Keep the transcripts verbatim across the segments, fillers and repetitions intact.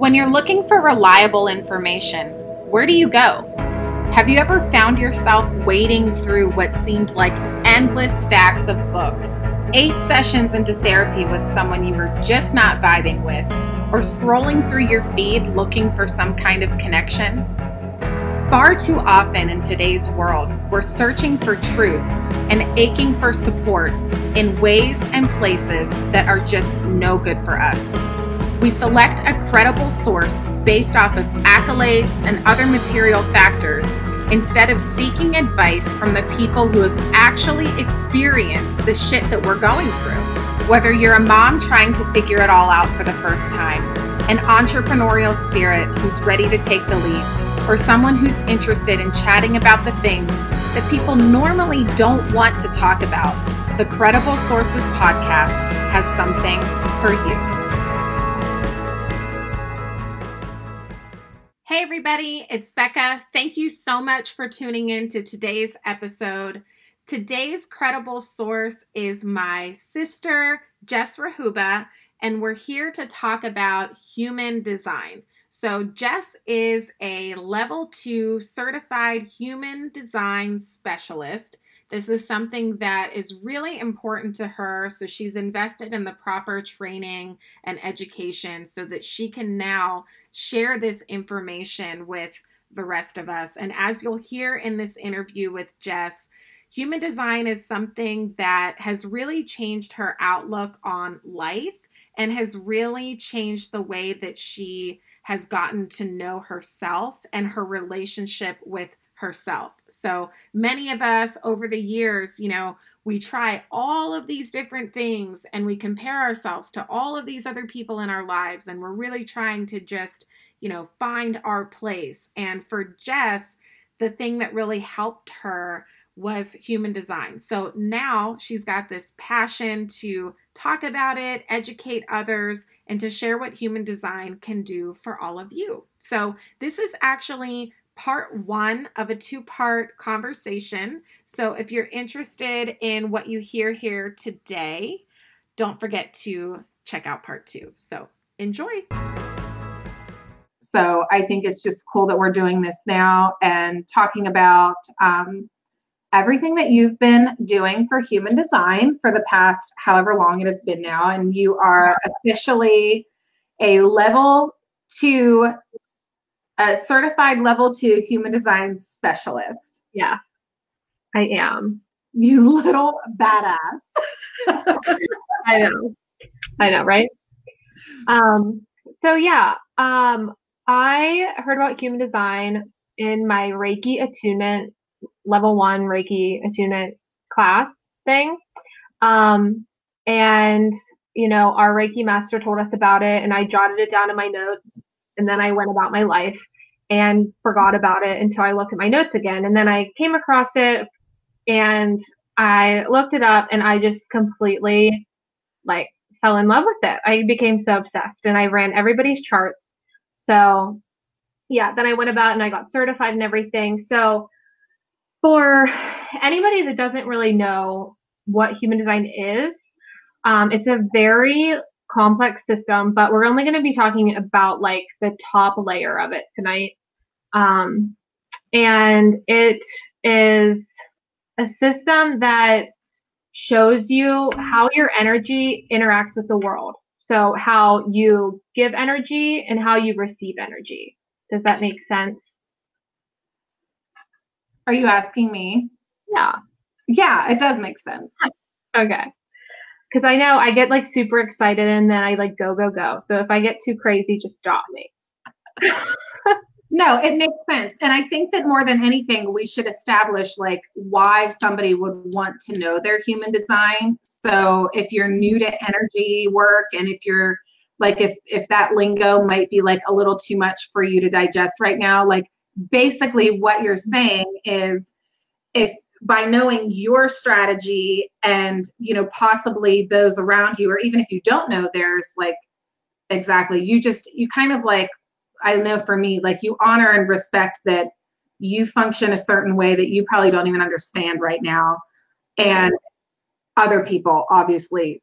When you're looking for reliable information, where do you go? Have you ever found yourself wading through what seemed like endless stacks of books, eight sessions into therapy with someone you were just not vibing with, or scrolling through your feed looking for some kind of connection? Far too often in today's world, we're searching for truth and aching for support in ways and places that are just no good for us. We select a credible source based off of accolades and other material factors instead of seeking advice from the people who have actually experienced the shit that we're going through. Whether you're a mom trying to figure it all out for the first time, an entrepreneurial spirit who's ready to take the leap, or someone who's interested in chatting about the things that people normally don't want to talk about, the Credible Sources podcast has something for you. Hey everybody, it's Becca. Thank you so much for tuning in to today's episode. Today's Credible Source is my sister, Jess Rahuba, and we're here to talk about human design. So Jess is a level two certified human design specialist. This is something that is really important to her. So she's invested in the proper training and education so that she can now share this information with the rest of us. And as you'll hear in this interview with Jess, human design is something that has really changed her outlook on life and has really changed the way that she has gotten to know herself and her relationship with herself. So many of us over the years, you know, we try all of these different things and we compare ourselves to all of these other people in our lives. And we're really trying to just, you know, find our place. And for Jess, the thing that really helped her was human design. So now she's got this passion to talk about it, educate others, and to share what human design can do for all of you. So this is actually part one of a two-part conversation. So if you're interested in what you hear here today, don't forget to check out part two. So enjoy. So I think it's just cool that we're doing this now and talking about um, everything that you've been doing for human design for the past however long it has been now, and you are officially a level two, a certified level two human design specialist. Yes, I am. You little badass. I know. I know, right? Um, so yeah, um, I heard about human design in my Reiki attunement level one Reiki attunement class thing. Um, and, you know, our Reiki master told us about it and I jotted it down in my notes and then I went about my life and forgot about it until I looked at my notes again. And then I came across it and I looked it up and I just completely like fell in love with it. I became so obsessed and I ran everybody's charts. So yeah, then I went about and I got certified and everything. So for anybody that doesn't really know what human design is, um, it's a very complex system, but we're only going to be talking about like the top layer of it tonight. Um, and it is a system that shows you how your energy interacts with the world. So how you give energy and how you receive energy. Does that make sense? Are you asking me? Yeah. Yeah, it does make sense. Okay. Because I know I get like super excited and then I like go, go, go. So if I get too crazy, just stop me. No, it makes sense. And I think that more than anything, we should establish like why somebody would want to know their human design. So if you're new to energy work and if you're like, if, if that lingo might be like a little too much for you to digest right now, like, basically what you're saying is if by knowing your strategy and, you know, possibly those around you, or even if you don't know theirs, like exactly, you just, you kind of like, I know for me, like you honor and respect that you function a certain way that you probably don't even understand right now. And other people obviously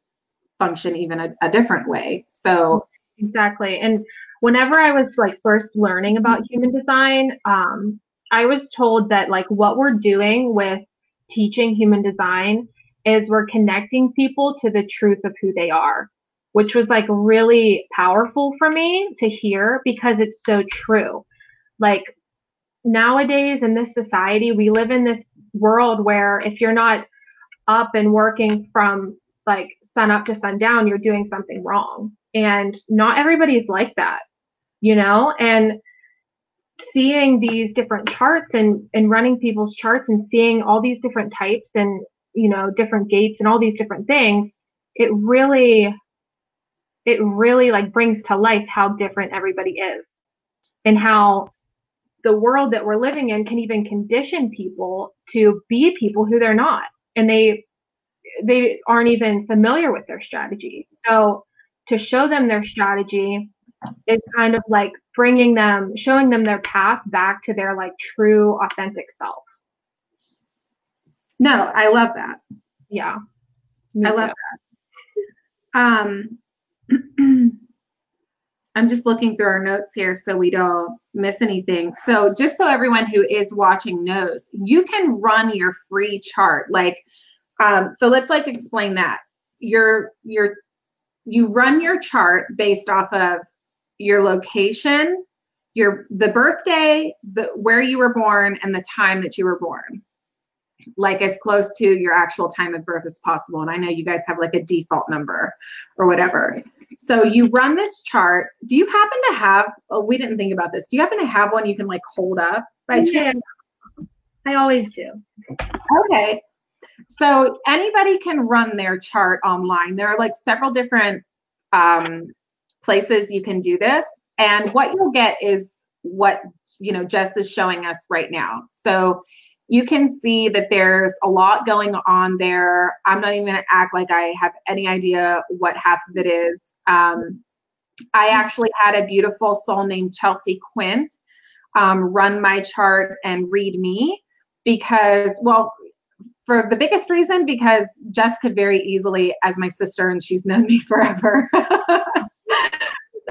function even a, a different way. So exactly. And whenever I was like first learning about human design, um, I was told that like what we're doing with teaching human design is we're connecting people to the truth of who they are, which was like really powerful for me to hear because it's so true. Like nowadays in this society, we live in this world where if you're not up and working from like sun up to sundown, you're doing something wrong. And not everybody's like that, you know, and seeing these different charts and, and running people's charts and seeing all these different types and, you know, different gates and all these different things, it really, it really like brings to life how different everybody is and how the world that we're living in can even condition people to be people who they're not. And they, they aren't even familiar with their strategy. So to show them their strategy is kind of like bringing them, showing them their path back to their like true authentic self. No, I love that. Yeah. I love that. Um, I'm just looking through our notes here so we don't miss anything. So just so everyone who is watching knows, you can run your free chart. Like, um, so let's like explain that. You're, you're, you run your chart based off of your location, your the birthday, the where you were born, and the time that you were born, like as close to your actual time of birth as possible. And I know you guys have like a default number or whatever. So you run this chart. Do you happen to have, oh, we didn't think about this. Do you happen to have one you can like hold up by chance? I always do. Okay. So anybody can run their chart online. There are like several different um, places you can do this. And what you'll get is what, you know, Jess is showing us right now. So you can see that there's a lot going on there. I'm not even gonna act like I have any idea what half of it is. Um, I actually had a beautiful soul named Chelsea Quint um, run my chart and read me because, well, for the biggest reason, because Jess could very easily, as my sister, and she's known me forever.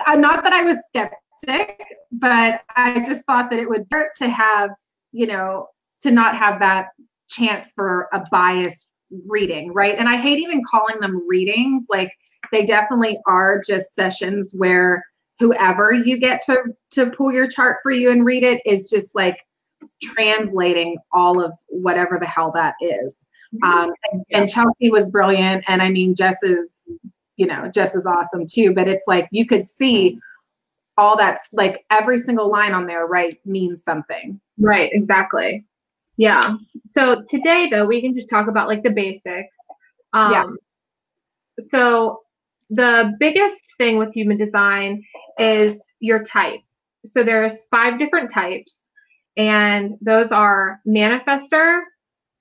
Not that I was skeptic, but I just thought that it would hurt to have, you know, to not have that chance for a biased reading, right? And I hate even calling them readings. Like they definitely are just sessions where whoever you get to, to pull your chart for you and read it is just like translating all of whatever the hell that is. Um, and, and Chelsea was brilliant. And I mean, Jess is, you know, Jess is awesome too, but it's like, you could see all that's like every single line on there, right? Means something. Right. Exactly. Yeah. So today though, we can just talk about like the basics. Um, yeah. So the biggest thing with human design is your type. So there's five different types. And those are manifestor,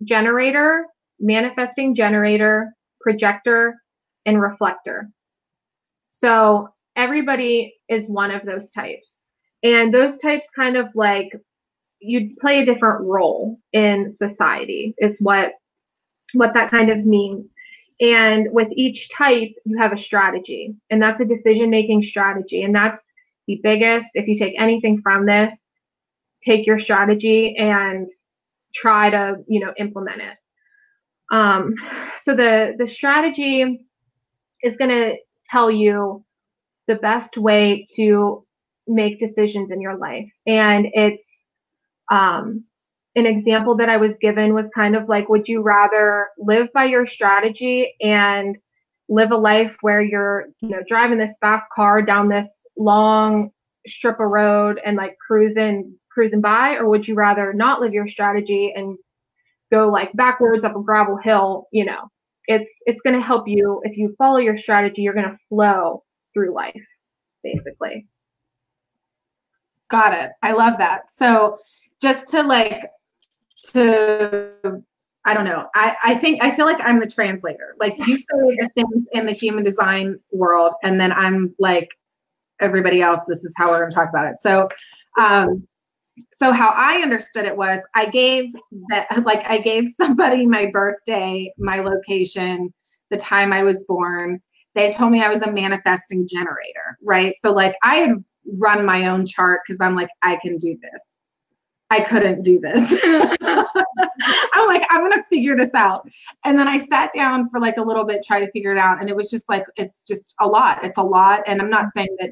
generator, manifesting generator, projector, and reflector. So everybody is one of those types. And those types kind of like, you play a different role in society is what, what that kind of means. And with each type, you have a strategy. And that's a decision-making strategy. And that's the biggest, if you take anything from this, take your strategy and try to, you know, implement it. Um, so the, the strategy is going to tell you the best way to make decisions in your life. And it's, um, an example that I was given was kind of like, would you rather live by your strategy and live a life where you're, you know, driving this fast car down this long strip of road and like cruising, cruising by, or would you rather not live your strategy and go like backwards up a gravel hill? You know, it's, it's going to help you. If you follow your strategy, you're going to flow through life, basically. Got it. I love that. So just to like, to, I don't know. I, I think, I feel like I'm the translator. Like you say the things in the human design world, and then I'm like, everybody else, this is how we're going to talk about it. So, um, So how I understood it was I gave that, like I gave somebody my birthday, my location, the time I was born. They told me I was a manifesting generator, right? So like I had run my own chart because I'm like, I can do this. I couldn't do this. I'm like, I'm going to figure this out. And then I sat down for like a little bit, try to figure it out. And it was just like, it's just a lot. It's a lot. And I'm not saying that,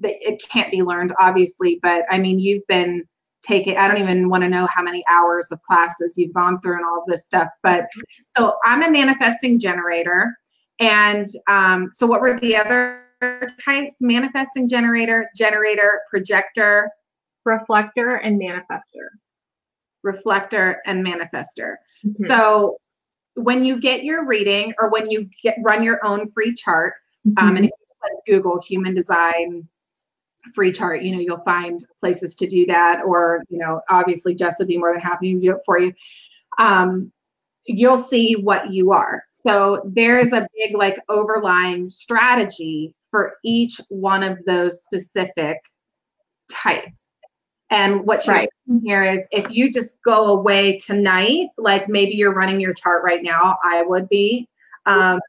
that it can't be learned, obviously. But I mean, you've been taking, I don't even want to know how many hours of classes you've gone through and all this stuff. But so I'm a manifesting generator. And um, so what were the other types? Manifesting generator, generator, projector, reflector, and manifester. Reflector and manifester. Mm-hmm. So when you get your reading, or when you get, run your own free chart, mm-hmm. um, and if you Google Human Design free chart, you know, you'll find places to do that. Or, you know, obviously Jess would be more than happy to do it for you. Um, you'll see what you are. So there is a big like overlying strategy for each one of those specific types. And what she's right. saying here is, if you just go away tonight, like maybe you're running your chart right now, I would be. Um,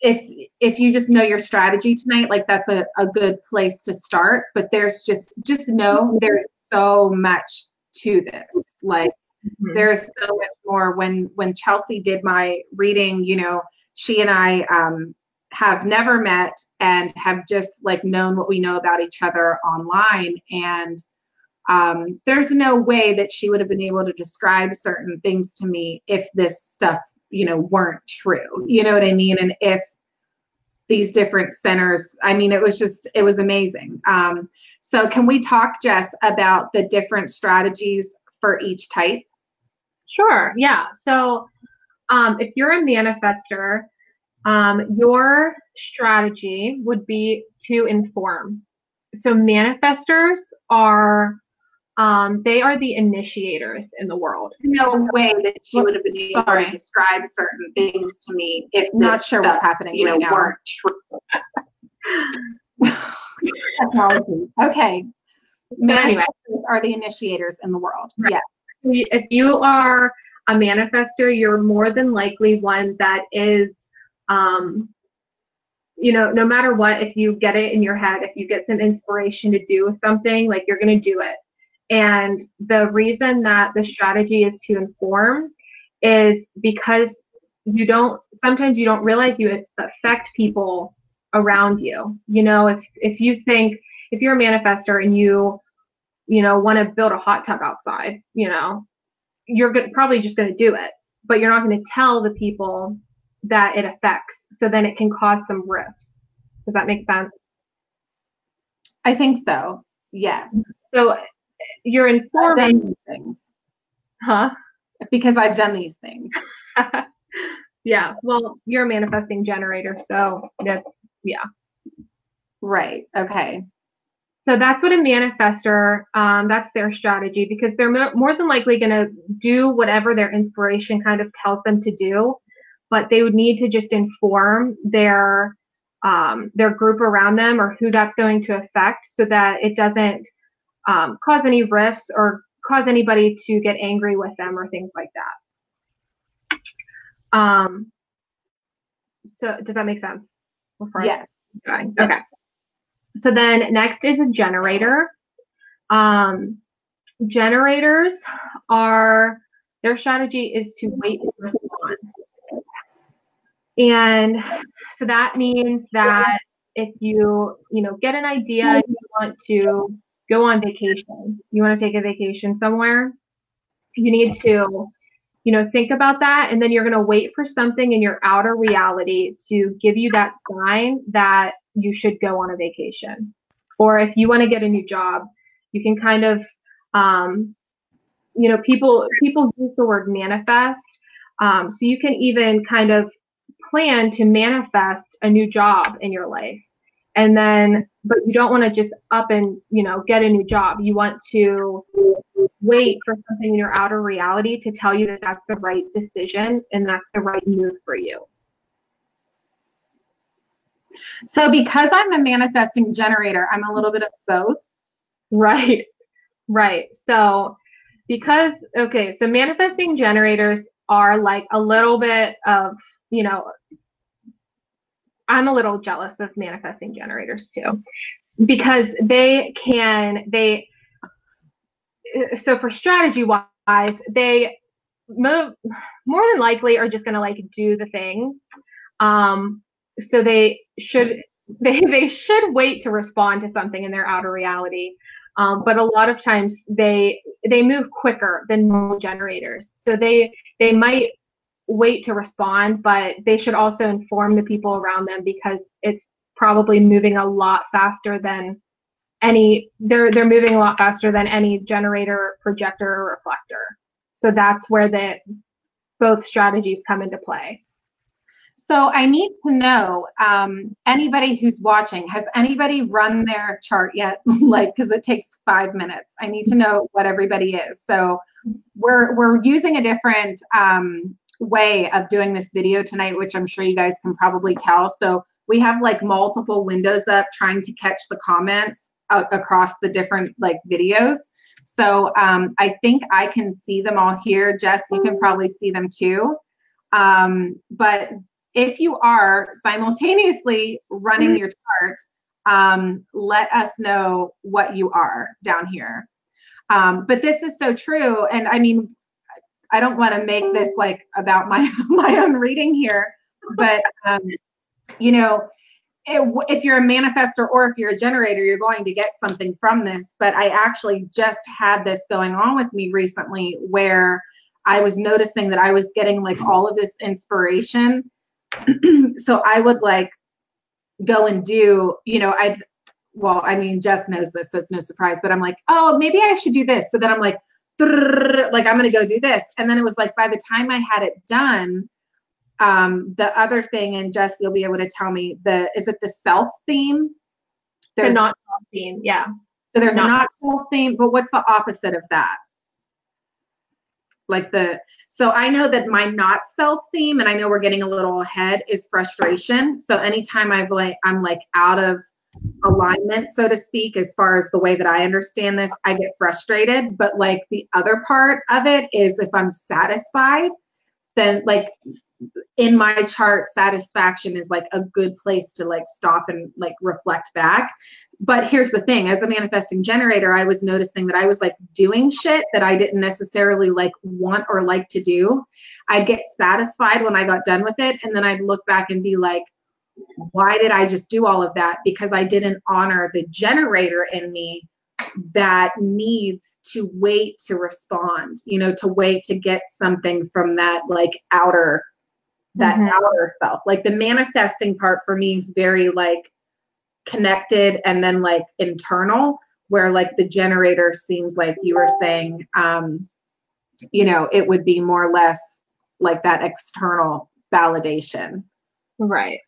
if if you just know your strategy tonight, like that's a, a good place to start. But there's just, just know there's so much to this. Like mm-hmm. there's so much more. When, when Chelsea did my reading, you know, she and I um, have never met and have just like known what we know about each other online. And Um, there's no way that she would have been able to describe certain things to me if this stuff, you know, weren't true. You know what I mean? And if these different centers, I mean, it was just, it was amazing. Um, so can we talk, Jess, about the different strategies for each type? Sure. Yeah. So um, if you're a manifester, um, your strategy would be to inform. So manifestors are Um, they are the initiators in the world. No way that she would have been sorry. able to describe certain things to me if this not sure stuff, what's happening you know, right now. weren't true. Technology. Okay. So anyway, are the initiators in the world? Right. Yeah. If you are a manifester, you're more than likely one that is, um, you know, no matter what, if you get it in your head, if you get some inspiration to do something, like you're going to do it. And the reason that the strategy is to inform is because you don't, sometimes you don't realize you affect people around you. You know, if, if you think, if you're a manifester and you, you know, want to build a hot tub outside, you know, you're good, probably just going to do it, but you're not going to tell the people that it affects. So then it can cause some rifts. Does that make sense? I think so. Yes. So you're informing these things, huh? Because I've done these things. Yeah. Well, you're a manifesting generator, so that's yeah. Right. Okay. So that's what a manifester. Um, that's their strategy, because they're mo more than likely going to do whatever their inspiration kind of tells them to do, but they would need to just inform their um, their group around them or who that's going to affect, so that it doesn't Um, cause any rifts or cause anybody to get angry with them or things like that. Um, so does that make sense? Before yes. I okay. So then next is a generator. Um, generators are, their strategy is to wait and respond. And so that means that if you, you know, get an idea, you want to go on vacation, you want to take a vacation somewhere, you need to, you know, think about that. And then you're going to wait for something in your outer reality to give you that sign that you should go on a vacation. Or if you want to get a new job, you can kind of, um, you know, people, people use the word manifest. Um, so you can even kind of plan to manifest a new job in your life. And then, but you don't want to just up and, you know, get a new job. You want to wait for something in your outer reality to tell you that that's the right decision and that's the right move for you. So because I'm a manifesting generator, I'm a little bit of both. Right. Right. So because, okay, so manifesting generators are like a little bit of, you know, I'm a little jealous of manifesting generators too. because they can, they, so for strategy wise, they mo more than likely are just going to like do the thing. Um, so they should, they, they should wait to respond to something in their outer reality. Um, but a lot of times they, they move quicker than normal generators. So they, they might wait to respond, but they should also inform the people around them, because it's probably moving a lot faster than any, they're, they're moving a lot faster than any generator, projector, or reflector. So that's where the, both strategies come into play. So I need to know, um, anybody who's watching, has anybody run their chart yet? Like, cause it takes five minutes. I need to know what everybody is. So we're, we're using a different, um, way of doing this video tonight, which I'm sure you guys can probably tell. So we have like multiple windows up trying to catch the comments out across the different like videos. So, um, I think I can see them all here. Jess, you can probably see them too. Um, but if you are simultaneously running your chart, um, let us know what you are down here. Um, but this is so true. And I mean, I don't want to make this like about my, my own reading here, but, um, you know, it, if you're a manifestor or if you're a generator, you're going to get something from this. But I actually just had this going on with me recently where I was noticing that I was getting like all of this inspiration. So I would like go and do, you know, I'd, well, I mean, Jess knows this, so it's no surprise, but I'm like, oh, maybe I should do this. So then I'm like, like, I'm going to go do this. And then it was like, by the time I had it done, um, the other thing, and Jess, you'll be able to tell me the, is it the self theme? There's the not self theme. Yeah. So there's not a not self theme, but what's the opposite of that? Like the, so I know that my not self theme, and I know we're getting a little ahead, is frustration. So anytime I've like, I'm like out of alignment, so to speak, as far as the way that I understand this, I get frustrated. But like the other part of it is if I'm satisfied, then like in my chart, satisfaction is like a good place to like stop and like reflect back. But here's the thing, as a manifesting generator, I was noticing that I was like doing shit that I didn't necessarily like want or like to do. I'd get satisfied when I got done with it. And then I'd look back and be like, why did I just do all of that? Because I didn't honor the generator in me that needs to wait to respond, you know, to wait to get something from that like outer, that mm-hmm. outer self. Like the manifesting part for me is very like connected and then like internal, where like the generator seems like you were saying, um, you know, it would be more or less like that external validation. Right.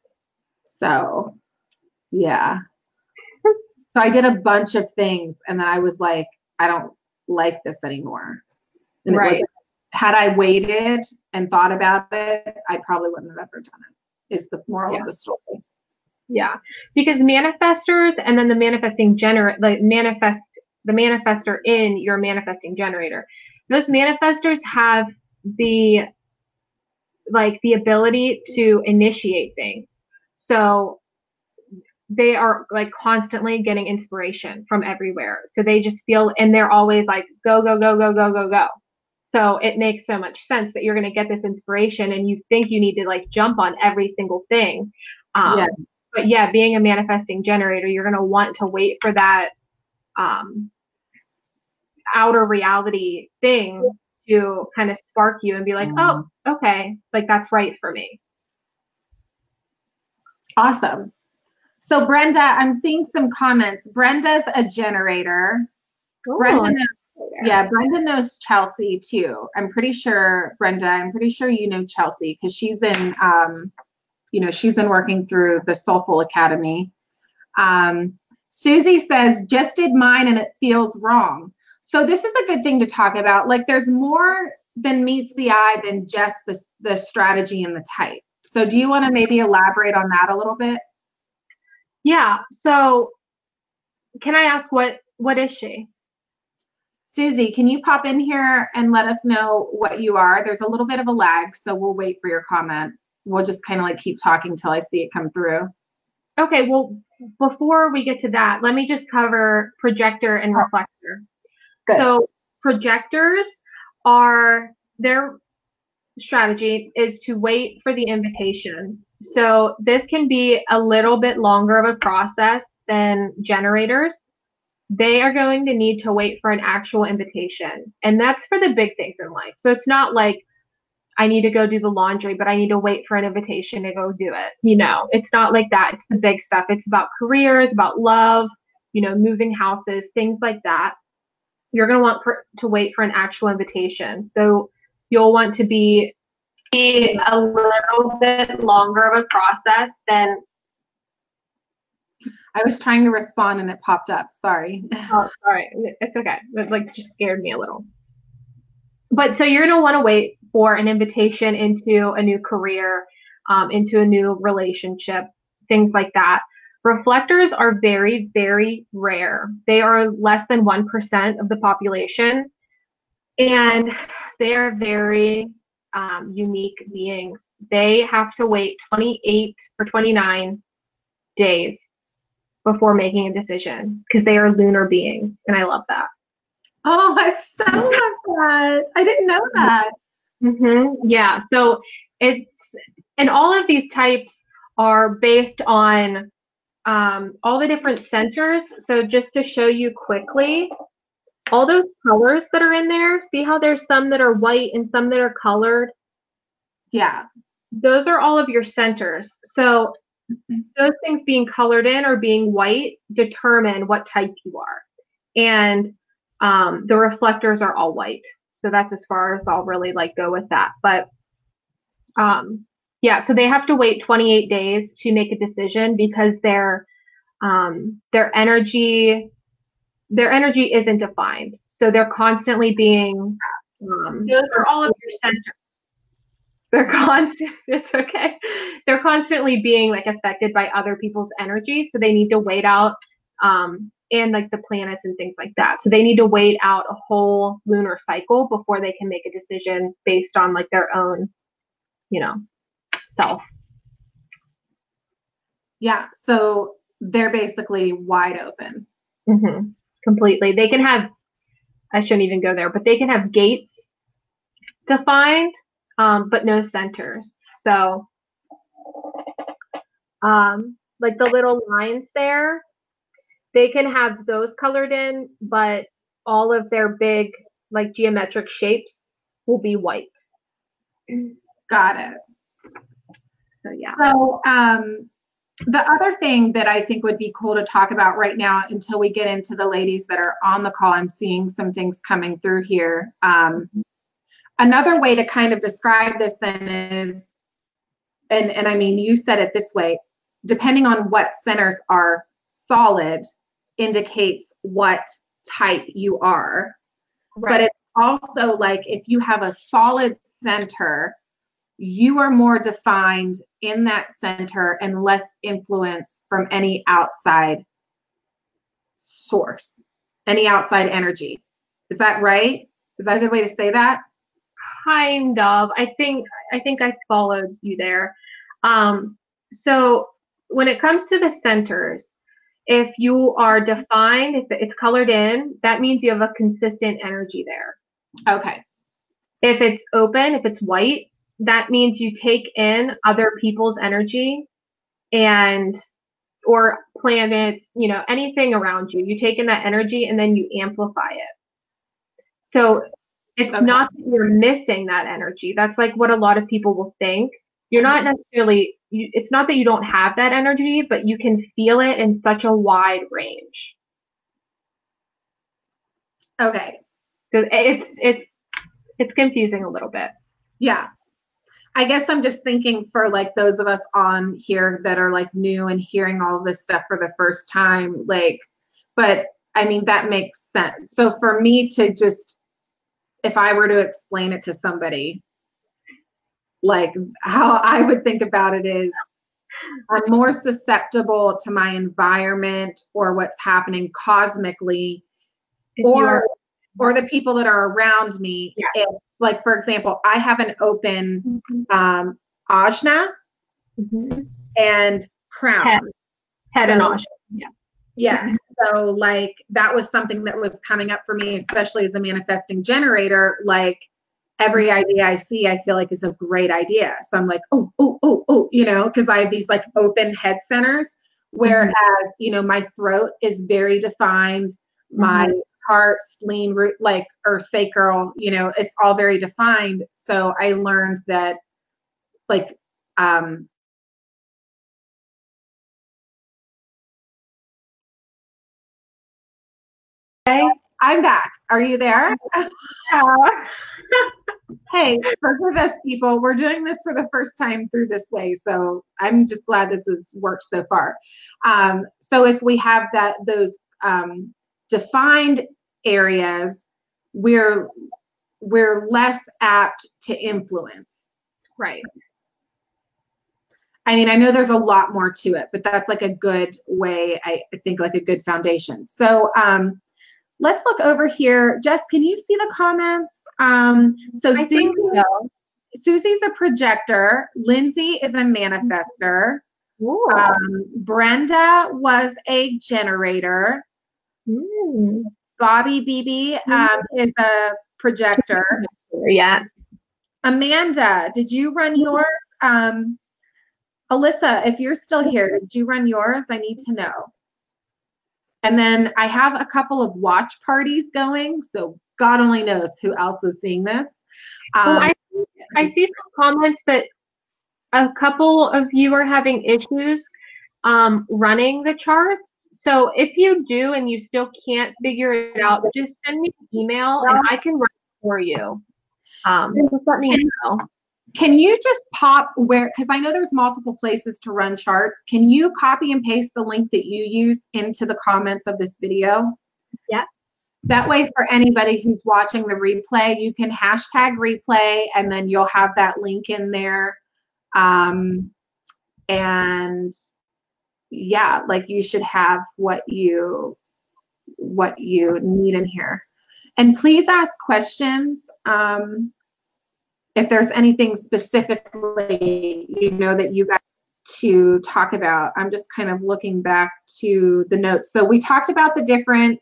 So yeah. So I did a bunch of things and then I was like, I don't like this anymore. And right. It was like, had I waited and thought about it, I probably wouldn't have ever done it, is the moral yeah. of the story. Yeah. Because manifestors and then the manifesting generator, like manifest, the manifestor in your manifesting generator, those manifestors have the, like the ability to initiate things. So they are like constantly getting inspiration from everywhere. So they just feel, and they're always like, go, go, go, go, go, go, go. So it makes so much sense that you're going to get this inspiration and you think you need to like jump on every single thing. Um, yeah. But yeah, being a manifesting generator, you're going to want to wait for that um, outer reality thing to kind of spark you and be like, mm. oh, okay, like that's right for me. Awesome. So Brenda, I'm seeing some comments. Brenda's a generator. Ooh, Brenda knows, yeah, Brenda knows Chelsea too. I'm pretty sure, Brenda, I'm pretty sure you know Chelsea because she's in, um, you know, she's been working through the Soulful Academy. Um, Susie says, just did mine and it feels wrong. So this is a good thing to talk about. Like there's more than meets the eye than just the, the strategy and the type. So do you want to maybe elaborate on that a little bit? Yeah. So can I ask what, what is she? Susie, can you pop in here and let us know what you are? There's a little bit of a lag, so we'll wait for your comment. We'll just kind of like keep talking till I see it come through. Okay, well, before we get to that, let me just cover projector and reflector. Good. So projectors are, their strategy is to wait for the invitation. So this can be a little bit longer of a process than generators. They are going to need to wait for an actual invitation. And that's for the big things in life. So it's not like, I need to go do the laundry, but I need to wait for an invitation to go do it. You know, it's not like that. It's the big stuff. It's about careers, about love, you know, moving houses, things like that. You're going to want for, to wait for an actual invitation. So you'll want to be a little bit longer of a process than. I was trying to respond and it popped up. Sorry. Oh, all right. It's okay. It like just scared me a little. But so you're going to want to wait for an invitation into a new career, um, into a new relationship, things like that. Reflectors are very, very rare. They are less than one percent of the population, and they are very um, unique beings. They have to wait twenty-eight or twenty-nine days before making a decision because they are lunar beings, and I love that. Oh, I so love that. I didn't know that. Mm-hmm. Yeah. So it's, and all of these types are based on um, all the different centers. So just to show you quickly, all those colors that are in there, see how there's some that are white and some that are colored? Yeah. Those are all of your centers. So those things being colored in or being white determine what type you are. And Um, the reflectors are all white. So that's as far as I'll really like go with that. But um, yeah, so they have to wait twenty-eight days to make a decision because their um, their energy, their energy isn't defined. So they're constantly being, um, they're all of your centers. They're constant, it's okay. They're constantly being like affected by other people's energy. So they need to wait out, um, and like the planets and things like that. So they need to wait out a whole lunar cycle before they can make a decision based on like their own, you know, self. Yeah. So they're basically wide open. Mm-hmm. Completely. They can have, I shouldn't even go there, but they can have gates defined, um, but no centers. So um, like the little lines there, they can have those colored in, but all of their big, like geometric shapes will be white. Got it. So yeah. So um, the other thing that I think would be cool to talk about right now, until we get into the ladies that are on the call, I'm seeing some things coming through here. Um, another way to kind of describe this then is, and and I mean, you said it this way, depending on what centers are solid, indicates what type you are, right. But it's also like if you have a solid center, you are more defined in that center and less influence from any outside source, any outside energy. Is that right? Is that a good way to say that? Kind of. I think I think I followed you there. Um, so when it comes to the centers, if you are defined, if it's colored in, that means you have a consistent energy there. Okay. If it's open, if it's white, that means you take in other people's energy and, or planets, you know, anything around you. You take in that energy and then you amplify it. So it's okay. Not that you're missing that energy. That's like what a lot of people will think. You're not necessarily, you, it's not that you don't have that energy, but you can feel it in such a wide range. Okay. So it's, it's, it's confusing a little bit. Yeah. I guess I'm just thinking for like those of us on here that are like new and hearing all this stuff for the first time, like, but I mean, that makes sense. So for me to just, if I were to explain it to somebody, like how I would think about it is I'm more susceptible to my environment or what's happening cosmically or, or the people that are around me. Yeah. If, like, for example, I have an open um, ajna mm-hmm. and crown. Head. head and all. Yeah. Yeah. So like that was something that was coming up for me, especially as a manifesting generator. Like every idea I see, I feel like is a great idea. So I'm like, oh, oh, oh, oh, you know, because I have these like open head centers, whereas, mm-hmm. you know, my throat is very defined. My mm-hmm. heart, spleen, root, like, or sacral, you know, it's all very defined. So I learned that like, um, okay, I'm back. Are you there? Hey, forgive us, people. We're doing this for the first time through this way, so I'm just glad this has worked so far. Um, so if we have that those um, defined areas, we're we're less apt to influence. Right. I mean, I know there's a lot more to it, but that's like a good way, I think, like a good foundation. So um, let's look over here. Jess, can you see the comments? Um, so Susie, so. Susie's a projector. Lindsay is a manifester. Um, Brenda was a generator. Ooh. Bobby B B um, is a projector. Yeah. Amanda, did you run yours? Um, Alyssa, if you're still here, did you run yours? I need to know. And then I have a couple of watch parties going, so God only knows who else is seeing this. Um, well, I, I see some comments that a couple of you are having issues um, running the charts. So if you do and you still can't figure it out, just send me an email and I can run it for you. Um, just let me know. Can you just pop where, because I know there's multiple places to run charts. Can you copy and paste the link that you use into the comments of this video? Yeah. That way for anybody who's watching the replay, you can hashtag replay and then you'll have that link in there. Um, and yeah, like you should have what you, what you need in here. And please ask questions. Um, If there's anything specifically, you know, that you got to talk about, I'm just kind of looking back to the notes. So we talked about the different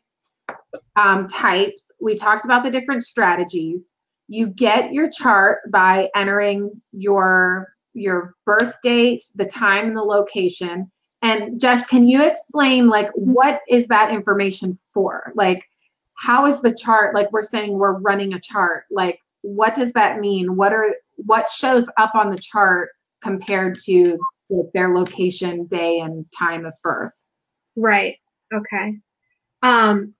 um, types. We talked about the different strategies. You get your chart by entering your, your birth date, the time, and the location. And Jess, can you explain, like, what is that information for? Like, how is the chart, like we're saying we're running a chart, like, what does that mean? What are what shows up on the chart compared to their location, day, and time of birth? Right. Okay. Um,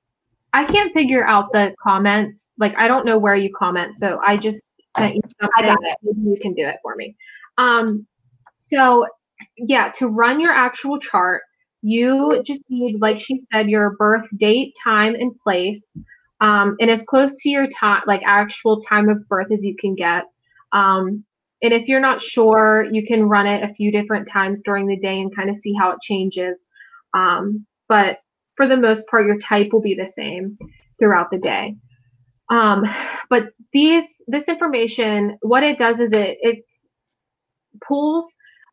I can't figure out the comments. Like, I don't know where you comment, so I just sent you something. I got it. You can do it for me. Um, so yeah, to run your actual chart, you just need, like she said, your birth date, time, and place. Um, and as close to your time, like actual time of birth as you can get. Um, and if you're not sure, you can run it a few different times during the day and kind of see how it changes. Um, but for the most part, your type will be the same throughout the day. Um, but these, this information, what it does is it, it pulls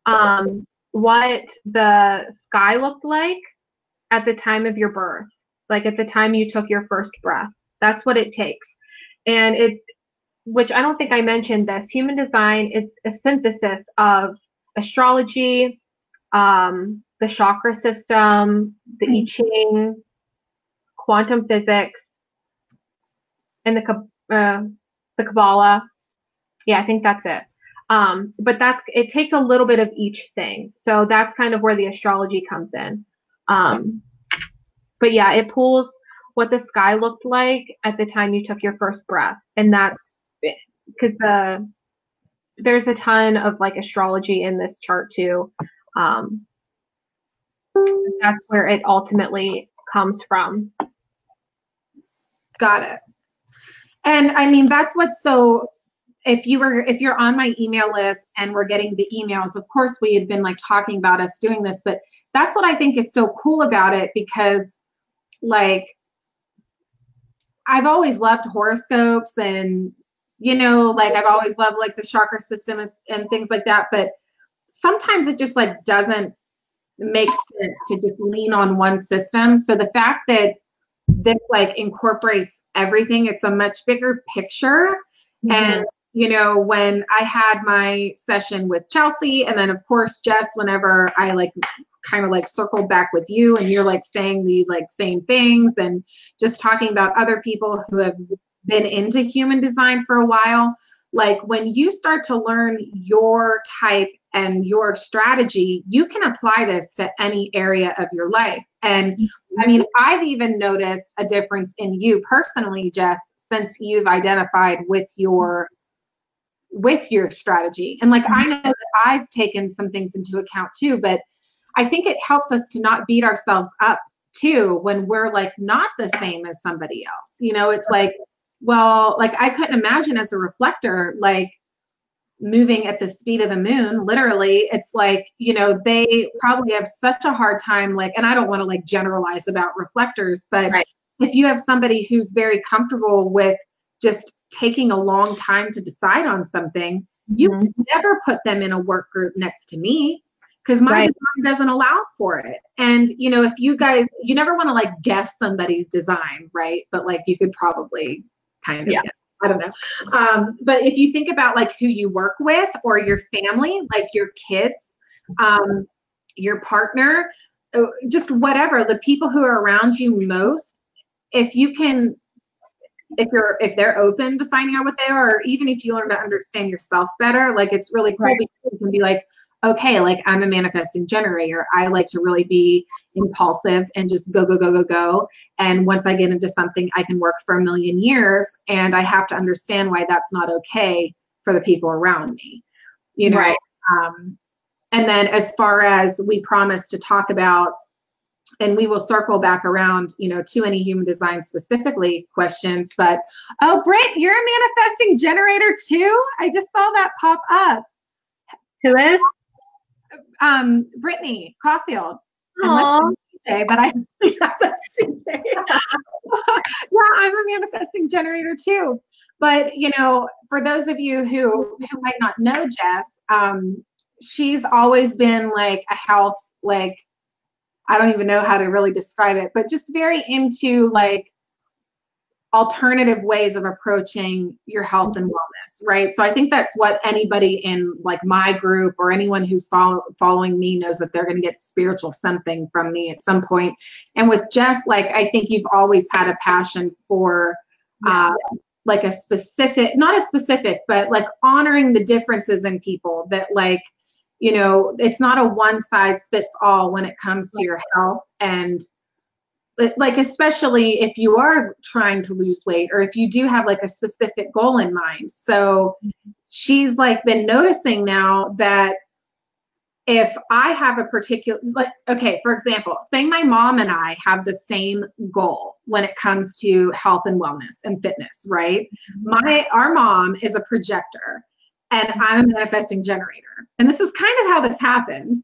um, what the sky looked like at the time of your birth, like at the time you took your first breath. That's what it takes. And it, which I don't think I mentioned this, human design is a synthesis of astrology, um, the chakra system, the I Ching, quantum physics, and the, uh, the Kabbalah. Yeah, I think that's it. Um, but that's, it takes a little bit of each thing. So that's kind of where the astrology comes in. Um, But yeah, it pulls what the sky looked like at the time you took your first breath. And that's because the there's a ton of like astrology in this chart too. Um, that's where it ultimately comes from. Got it. And I mean, that's what's so, if you were, if you're on my email list and we're getting the emails, of course we had been like talking about us doing this, but that's what I think is so cool about it, because like, I've always loved horoscopes and, you know, like I've always loved like the chakra system and things like that. But sometimes it just like doesn't makes sense to just lean on one system. So the fact that this like incorporates everything, it's a much bigger picture. Mm-hmm. And, you know, when I had my session with Chelsea, and then of course, Jess, whenever I like kind of like circled back with you and you're like saying the like same things and just talking about other people who have been into human design for a while, like when you start to learn your type and your strategy, you can apply this to any area of your life. And I mean, I've even noticed a difference in you personally, Jess, since you've identified with your with your strategy. And like, I know that I've taken some things into account too, but I think it helps us to not beat ourselves up too when we're like not the same as somebody else. You know, it's like, well, like I couldn't imagine as a reflector, like moving at the speed of the moon, literally. It's like, you know, they probably have such a hard time, like, and I don't want to like generalize about reflectors, but right. If you have somebody who's very comfortable with just taking a long time to decide on something, you mm-hmm. can never put them in a work group next to me because my right. design doesn't allow for it. And, you know, if you guys, you never want to like guess somebody's design, right? But like you could probably kind of yeah. guess. I don't know. Um, but if you think about like who you work with or your family, like your kids, um, your partner, just whatever, the people who are around you most, if you can, if you're, if they're open to finding out what they are, or even if you learn to understand yourself better, like it's really cool right. because you can be like, okay, like I'm a manifesting generator. I like to really be impulsive and just go, go, go, go, go. And once I get into something, I can work for a million years, and I have to understand why that's not okay for the people around me, you know? Right. Um, and then as far as we promised to talk about, and we will circle back around, you know, to any human design specifically questions, but, oh, Britt, you're a manifesting generator too? I just saw that pop up. Who is? Um, Brittany Caulfield. Aww. Today, but I yeah, I'm a manifesting generator too. But you know, for those of you who who might not know Jess, um, she's always been like a health, like I don't even know how to really describe it, but just very into like alternative ways of approaching your health and wellness, right? So I think that's what anybody in like my group or anyone who's follow, following me knows that they're going to get spiritual something from me at some point. And with Jess, like I think you've always had a passion for uh, yeah. like a specific, not a specific, but like honoring the differences in people that like, you know, it's not a one size fits all when it comes to your health and like, especially if you are trying to lose weight or if you do have like a specific goal in mind. So she's like been noticing now that if I have a particular, like, okay, for example, say my mom and I have the same goal when it comes to health and wellness and fitness, right? My, our mom is a projector and I'm a manifesting generator. And this is kind of how this happened.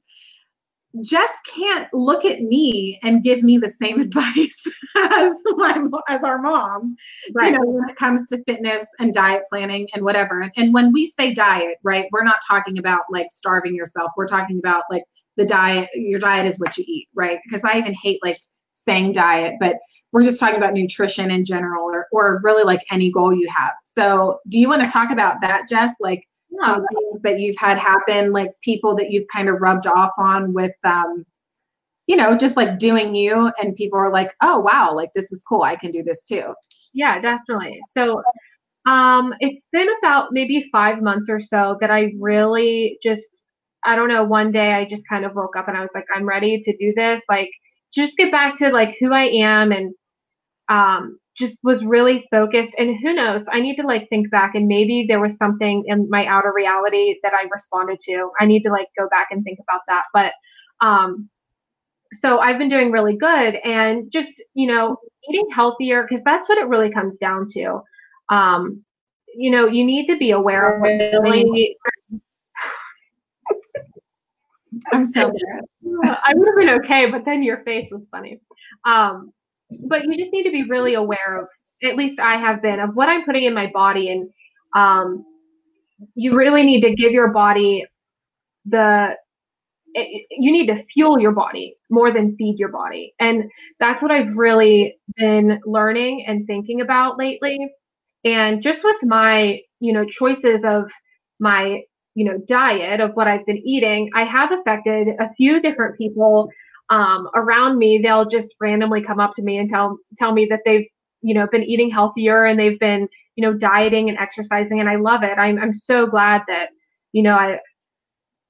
Jess can't look at me and give me the same advice as my, as our mom, right. you know, when it comes to fitness and diet planning and whatever. And when we say diet, right, we're not talking about like starving yourself. We're talking about like the diet, your diet is what you eat, right? Because I even hate like saying diet, but we're just talking about nutrition in general or, or really like any goal you have. So do you want to talk about that, Jess? Like, some things that you've had happen, like people that you've kind of rubbed off on with, um, you know, just like doing you, and people are like, oh, wow, like this is cool. I can do this too. Yeah, definitely. So um, it's been about maybe five months or so that I really just, I don't know, one day I just kind of woke up and I was like, I'm ready to do this. Like, just get back to like who I am, and um just was really focused. And who knows, I need to like think back, and maybe there was something in my outer reality that I responded to. I need to like go back and think about that. But, um, so I've been doing really good, and just, you know, eating healthier, because that's what it really comes down to. Um, you know, you need to be aware of what you're really. I'm so bad. I would have been okay, but then your face was funny. Um, But you just need to be really aware of, at least I have been, of what I'm putting in my body. And um, you really need to give your body the it, you need to fuel your body more than feed your body. And that's what I've really been learning and thinking about lately. And just with my, you know, choices of my, you know, diet of what I've been eating, I have affected a few different people um, around me. They'll just randomly come up to me and tell, tell me that they've, you know, been eating healthier and they've been, you know, dieting and exercising. And I love it. I'm, I'm so glad that, you know, I,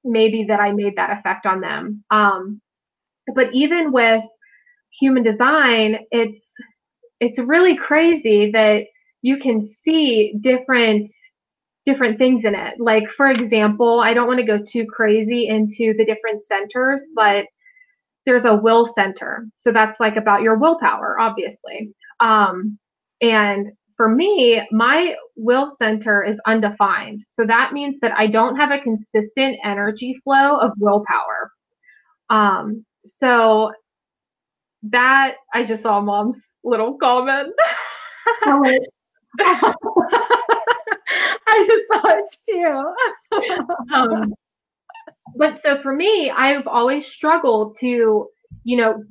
maybe that I made that effect on them. Um, but even with Human Design, it's, it's really crazy that you can see different, different things in it. Like, for example, I don't want to go too crazy into the different centers, but there's a will center. So that's like about your willpower, obviously. Um, and for me, my will center is undefined. So that means that I don't have a consistent energy flow of willpower. Um, so that, I just saw Mom's little comment. Oh, I just saw it too. um, but so for me, I've always struggled to, you know,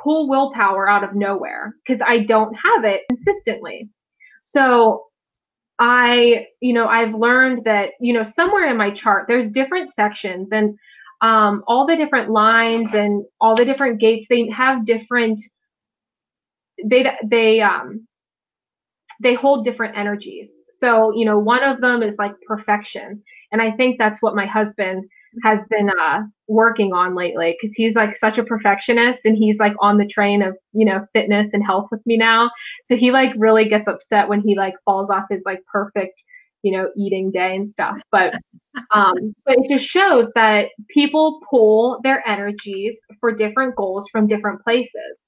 pull willpower out of nowhere because I don't have it consistently. So I, you know, I've learned that, you know, somewhere in my chart, there's different sections and um, all the different lines and all the different gates, they have different, they, they, um, they hold different energies. So, you know, one of them is like perfection. And I think that's what my husband has been uh, working on lately, because he's like such a perfectionist and he's like on the train of, you know, fitness and health with me now. So he like really gets upset when he like falls off his like perfect, you know, eating day and stuff. But, um, but it just shows that people pull their energies for different goals from different places.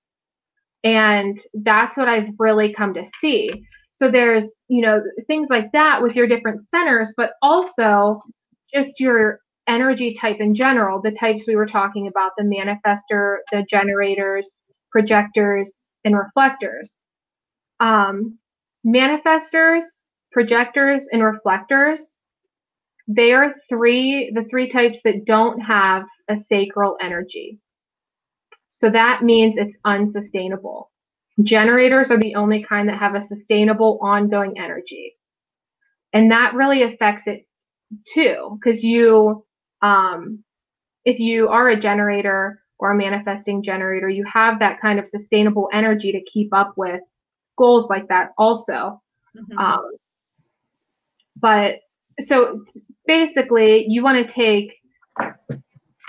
And that's what I've really come to see. So there's, you know, things like that with your different centers, but also just your energy type in general, the types we were talking about, the manifestor, the generators, projectors, and reflectors. Um, manifestors, projectors, and reflectors, they are three, the three types that don't have a sacral energy. So that means it's unsustainable. Generators are the only kind that have a sustainable ongoing energy. And that really affects it too, because you, um, if you are a generator or a manifesting generator, you have that kind of sustainable energy to keep up with goals like that also. Mm-hmm. Um, but so basically you want to take,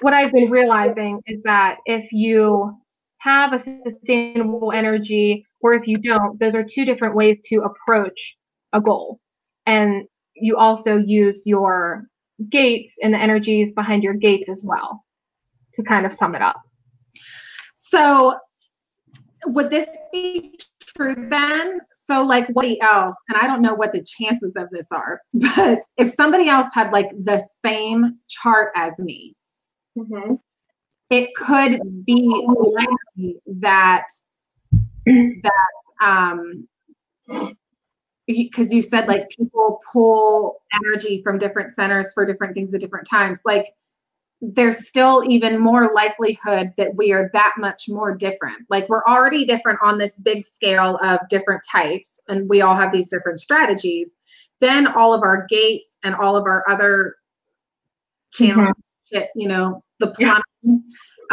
what I've been realizing is that if you have a sustainable energy or if you don't, those are two different ways to approach a goal. And you also use your gates and the energies behind your gates as well to kind of sum it up. So would this be true then? So like what else, and I don't know what the chances of this are, but if somebody else had like the same chart as me, mm-hmm. It could be likely that that um because you said like people pull energy from different centers for different things at different times. Like there's still even more likelihood that we are that much more different. Like we're already different on this big scale of different types, and we all have these different strategies. Then all of our gates and all of our other channels. Mm-hmm. It, you know, the planet, yeah.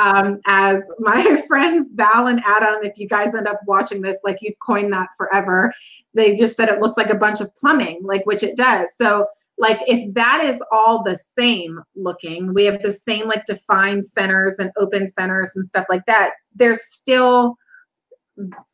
um, as my friends Val and Adam, if you guys end up watching this, like you've coined that forever. They just said it looks like a bunch of plumbing, like which it does. So like if that is all the same looking, we have the same like defined centers and open centers and stuff like that. There's still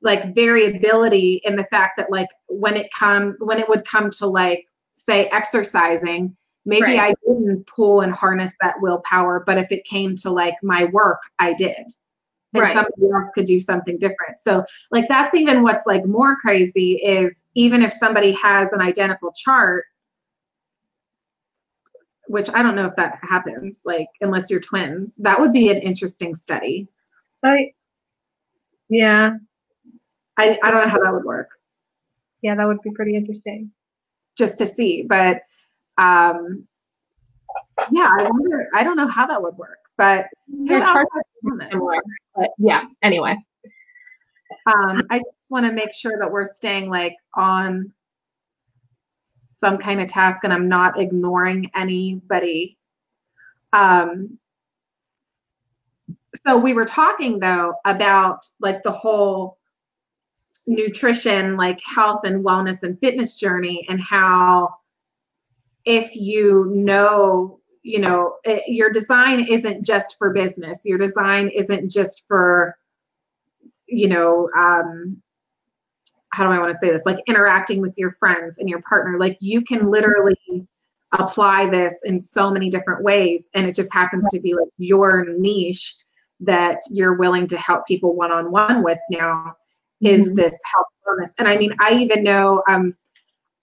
like variability in the fact that like when it come when it would come to like say exercising. Maybe right. I didn't pull and harness that willpower, but if it came to like my work, I did. And right. Somebody else could do something different. So like that's even what's like more crazy is even if somebody has an identical chart, which I don't know if that happens, like unless you're twins, that would be an interesting study. So yeah. I, I don't know how that would work. Yeah, that would be pretty interesting. Just to see, but Um, yeah, I wonder, I don't know how that would work, but your chart is similar. But yeah, anyway. Um, I just want to make sure that we're staying like on some kind of task and I'm not ignoring anybody. Um, so we were talking though about like the whole nutrition, like health and wellness and fitness journey, and how if you know, you know, it, your design isn't just for business. Your design isn't just for, you know, um, how do I want to say this? Like interacting with your friends and your partner. Like you can literally apply this in so many different ways. And it just happens to be like your niche that you're willing to help people one-on-one with now is mm-hmm. this health wellness. And I mean, I even know, um,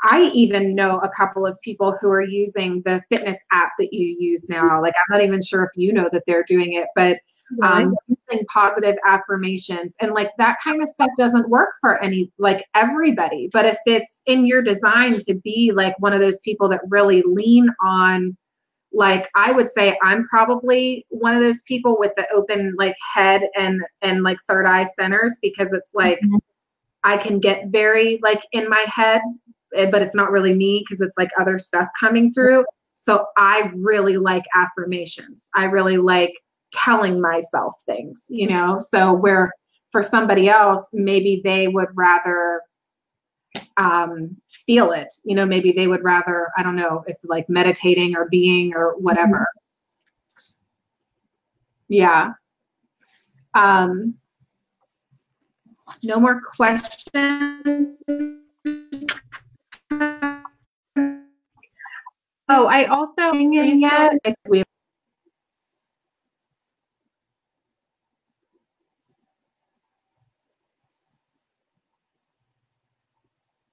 I even know a couple of people who are using the fitness app that you use now. Like, I'm not even sure if you know that they're doing it, but um, using positive affirmations and like that kind of stuff doesn't work for any, like everybody. But if it's in your design to be like one of those people that really lean on, like, I would say I'm probably one of those people with the open like head and, and like third eye centers, because it's like, mm-hmm. I can get very like in my head, but it's not really me because it's like other stuff coming through. So I really like affirmations. I really like telling myself things, you know? So where for somebody else, maybe they would rather um, feel it, you know, maybe they would rather, I don't know, if like meditating or being or whatever. Yeah. Um, no more questions. Oh, I also yeah.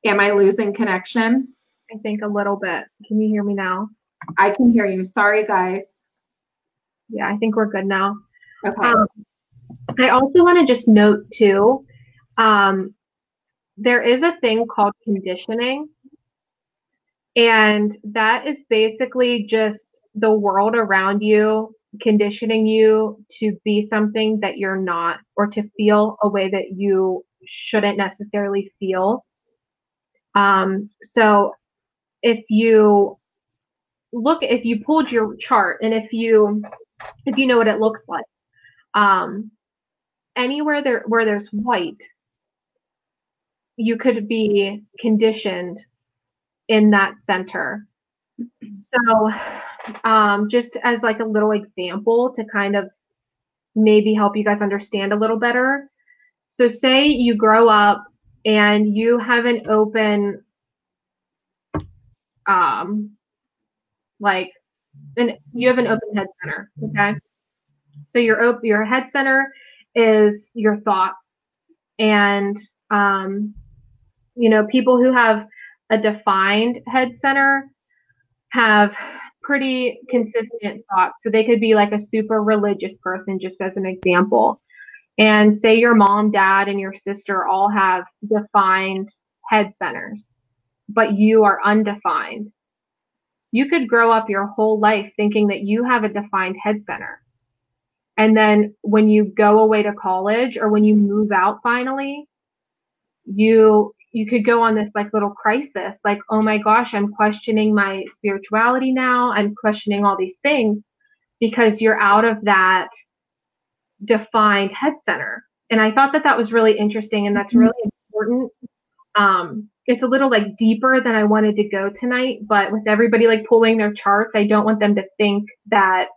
Am I losing connection? I think a little bit. Can you hear me now? I can hear you. Sorry, guys. Yeah, I think we're good now. Okay. Um, I also want to just note too, um, there is a thing called conditioning. And that is basically just the world around you conditioning you to be something that you're not, or to feel a way that you shouldn't necessarily feel. Um, so if you look, if you pulled your chart and if you, if you know what it looks like, um, anywhere there where there's white, you could be conditioned in that center. So um, just as like a little example to kind of maybe help you guys understand a little better. So say you grow up and you have an open, um, like, and you have an open head center, okay? So your, op your head center is your thoughts. And, um, you know, people who have a defined head center have pretty consistent thoughts. So they could be like a super religious person, just as an example. And say your mom, dad, and your sister all have defined head centers, but you are undefined. You could grow up your whole life thinking that you have a defined head center. And then when you go away to college or when you move out finally, you you could go on this like little crisis, like, oh my gosh, I'm questioning my spirituality now. I'm questioning all these things because you're out of that defined head center. And I thought that that was really interesting. And that's really important. Um, it's a little like deeper than I wanted to go tonight, but with everybody like pulling their charts, I don't want them to think that,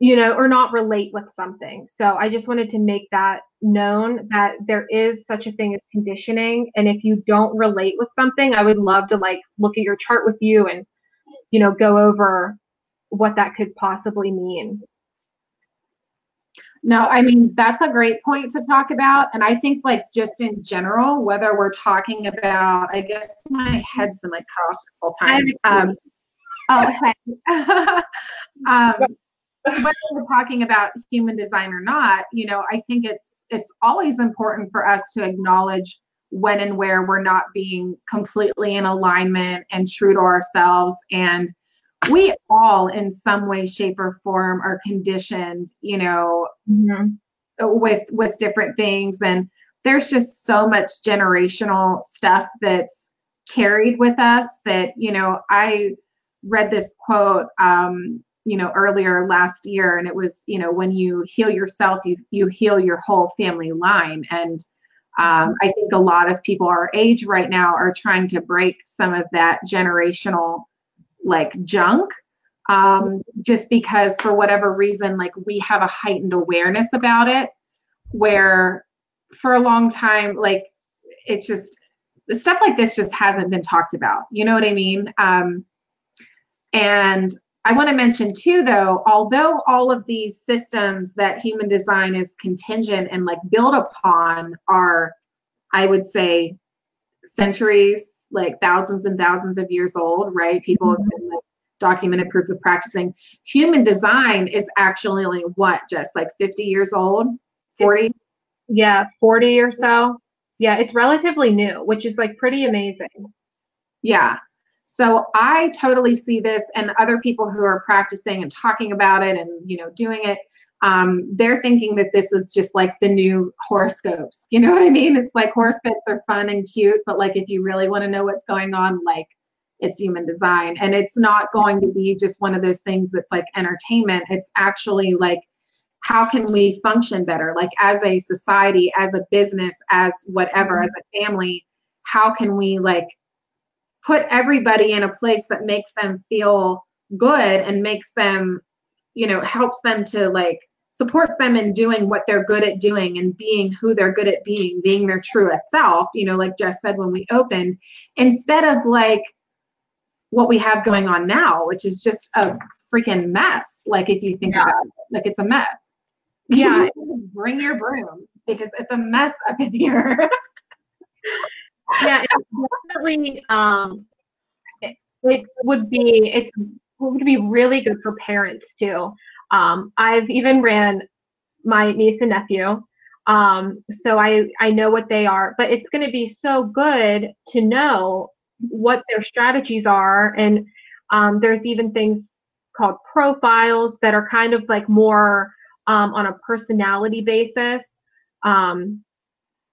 you know, or not relate with something. So I just wanted to make that known that there is such a thing as conditioning. And if you don't relate with something, I would love to like look at your chart with you and, you know, go over what that could possibly mean. No, I mean, that's a great point to talk about. And I think like just in general, whether we're talking about, I guess my head's been like cut off this whole time. Um, oh, hey. um, whether we're talking about human design or not, you know, I think it's it's always important for us to acknowledge when and where we're not being completely in alignment and true to ourselves, and we all in some way, shape or form are conditioned, you know, mm-hmm. with, with different things. And there's just so much generational stuff that's carried with us that, you know, I read this quote, um, you know, earlier last year, and it was, you know, when you heal yourself, you, you heal your whole family line. And Um, I think a lot of people our age right now are trying to break some of that generational like junk, um, just because for whatever reason, like we have a heightened awareness about it, where for a long time, like it just, stuff like this just hasn't been talked about. You know what I mean? Um, and I want to mention too, though, although all of these systems that human design is contingent and like built upon are, I would say, centuries, like thousands and thousands of years old, right? People have been like documented proof of practicing. Human design is actually only what, just like fifty years old, forty? It's, yeah, forty or so. Yeah, it's relatively new, which is like pretty amazing. Yeah. So I totally see this, and other people who are practicing and talking about it and, you know, doing it, um, they're thinking that this is just like the new horoscopes. You know what I mean? It's like horoscopes are fun and cute, but like if you really want to know what's going on, like it's human design. And it's not going to be just one of those things that's like entertainment. It's actually like, how can we function better? Like as a society, as a business, as whatever, as a family, how can we like put everybody in a place that makes them feel good and makes them, you know, helps them to like, supports them in doing what they're good at doing and being who they're good at being, being their truest self, you know, like Jess said when we opened, instead of like what we have going on now, which is just a freaking mess. Like if you think yeah. about it, like it's a mess. Yeah. Bring your broom because it's a mess up in here. Yeah, it's definitely. Um, it, it would be it's it would be really good for parents too. Um, I've even ran my niece and nephew, um, so I I know what they are. But it's going to be so good to know what their strategies are, and um, there's even things called profiles that are kind of like more um, on a personality basis. Um,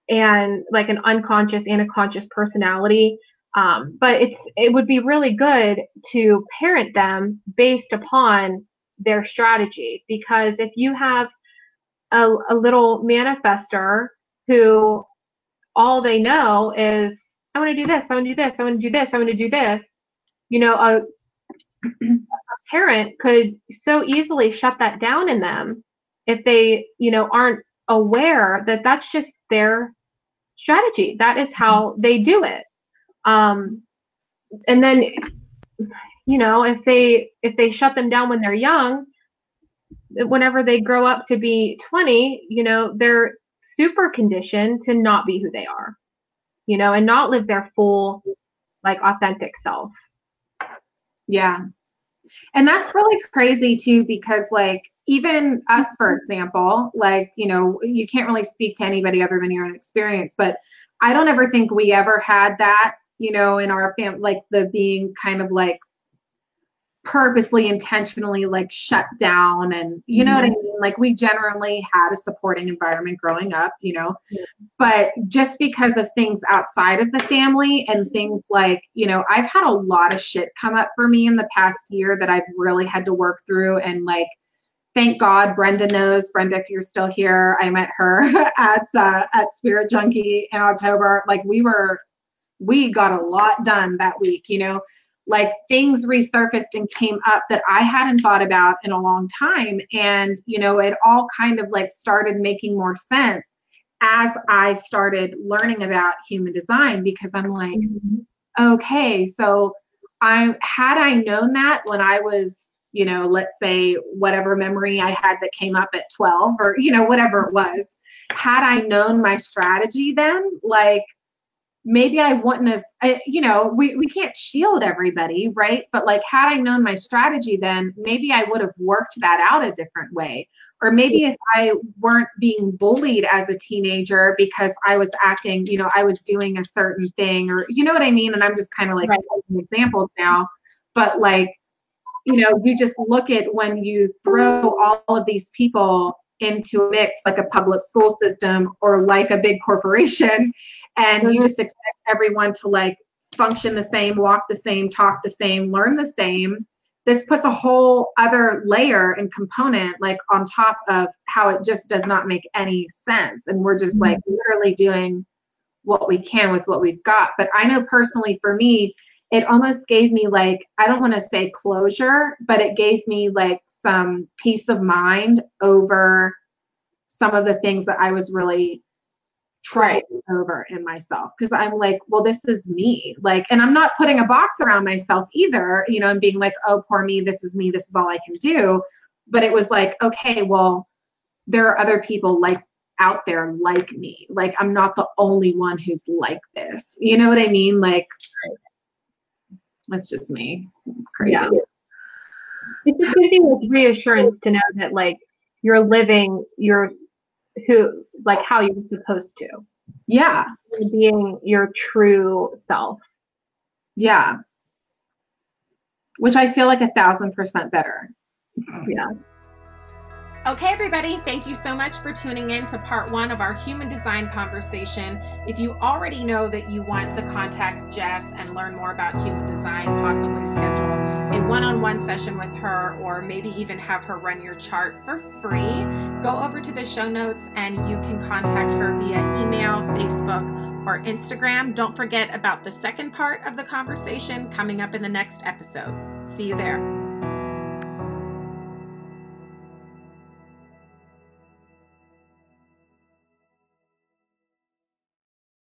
and like an unconscious and a conscious personality. Um, but it's it would be really good to parent them based upon their strategy, because if you have a, a little manifestor who all they know is, I want to do this, I want to do this, I want to do this, I want to do this, you know, a, a parent could so easily shut that down in them if they, you know, aren't aware that that's just their strategy. That is how they do it. Um, and then, you know, if they, if they shut them down when they're young, whenever they grow up to be twenty, you know, they're super conditioned to not be who they are, you know, and not live their full, like authentic self. Yeah. And that's really crazy too, because like, even us, for example, like, you know, you can't really speak to anybody other than your own experience, but I don't ever think we ever had that, you know, in our family, like the being kind of like purposely, intentionally like shut down. And you know mm-hmm. what I mean? Like we generally had a supporting environment growing up, you know, yeah. but just because of things outside of the family and things like, you know, I've had a lot of shit come up for me in the past year that I've really had to work through. And like, thank God, Brenda knows. Brenda, if you're still here, I met her at uh, at Spirit Junkie in October. Like we were, we got a lot done that week, you know, like things resurfaced and came up that I hadn't thought about in a long time. And, you know, it all kind of like started making more sense as I started learning about human design, because I'm like, mm-hmm. okay, so I had I known that when I was, you know, let's say whatever memory I had that came up at twelve or, you know, whatever it was, had I known my strategy then, like maybe I wouldn't have, I, you know, we, we can't shield everybody, right? But like, had I known my strategy then, maybe I would have worked that out a different way. Or maybe if I weren't being bullied as a teenager because I was acting, you know, I was doing a certain thing or, you know what I mean? And I'm just kind of like right. examples now, but like, you know, you just look at when you throw all of these people into a mix, like a public school system or like a big corporation, and mm-hmm. you just expect everyone to like function the same, walk the same, talk the same, learn the same. This puts a whole other layer and component like on top of how it just does not make any sense. And we're just like literally doing what we can with what we've got. But I know personally for me, it almost gave me like, I don't want to say closure, but it gave me like some peace of mind over some of the things that I was really trying over in myself. Cause I'm like, well, this is me. Like, and I'm not putting a box around myself either, you know, and being like, oh, poor me, this is me, this is all I can do. But it was like, okay, well, there are other people like out there like me. Like, I'm not the only one who's like this. You know what I mean? Like, that's just me. Crazy. Yeah. It just gives you like reassurance to know that like you're living your who like how you're supposed to. Yeah. Being your true self. Yeah. Which I feel like a thousand percent better. Yeah. Okay, everybody, thank you so much for tuning in to part one of our human design conversation. If you already know that you want to contact Jess and learn more about human design, possibly schedule a one-on-one session with her, or maybe even have her run your chart for free, go over to the show notes and you can contact her via email, Facebook, or Instagram. Don't forget about the second part of the conversation coming up in the next episode. See you there.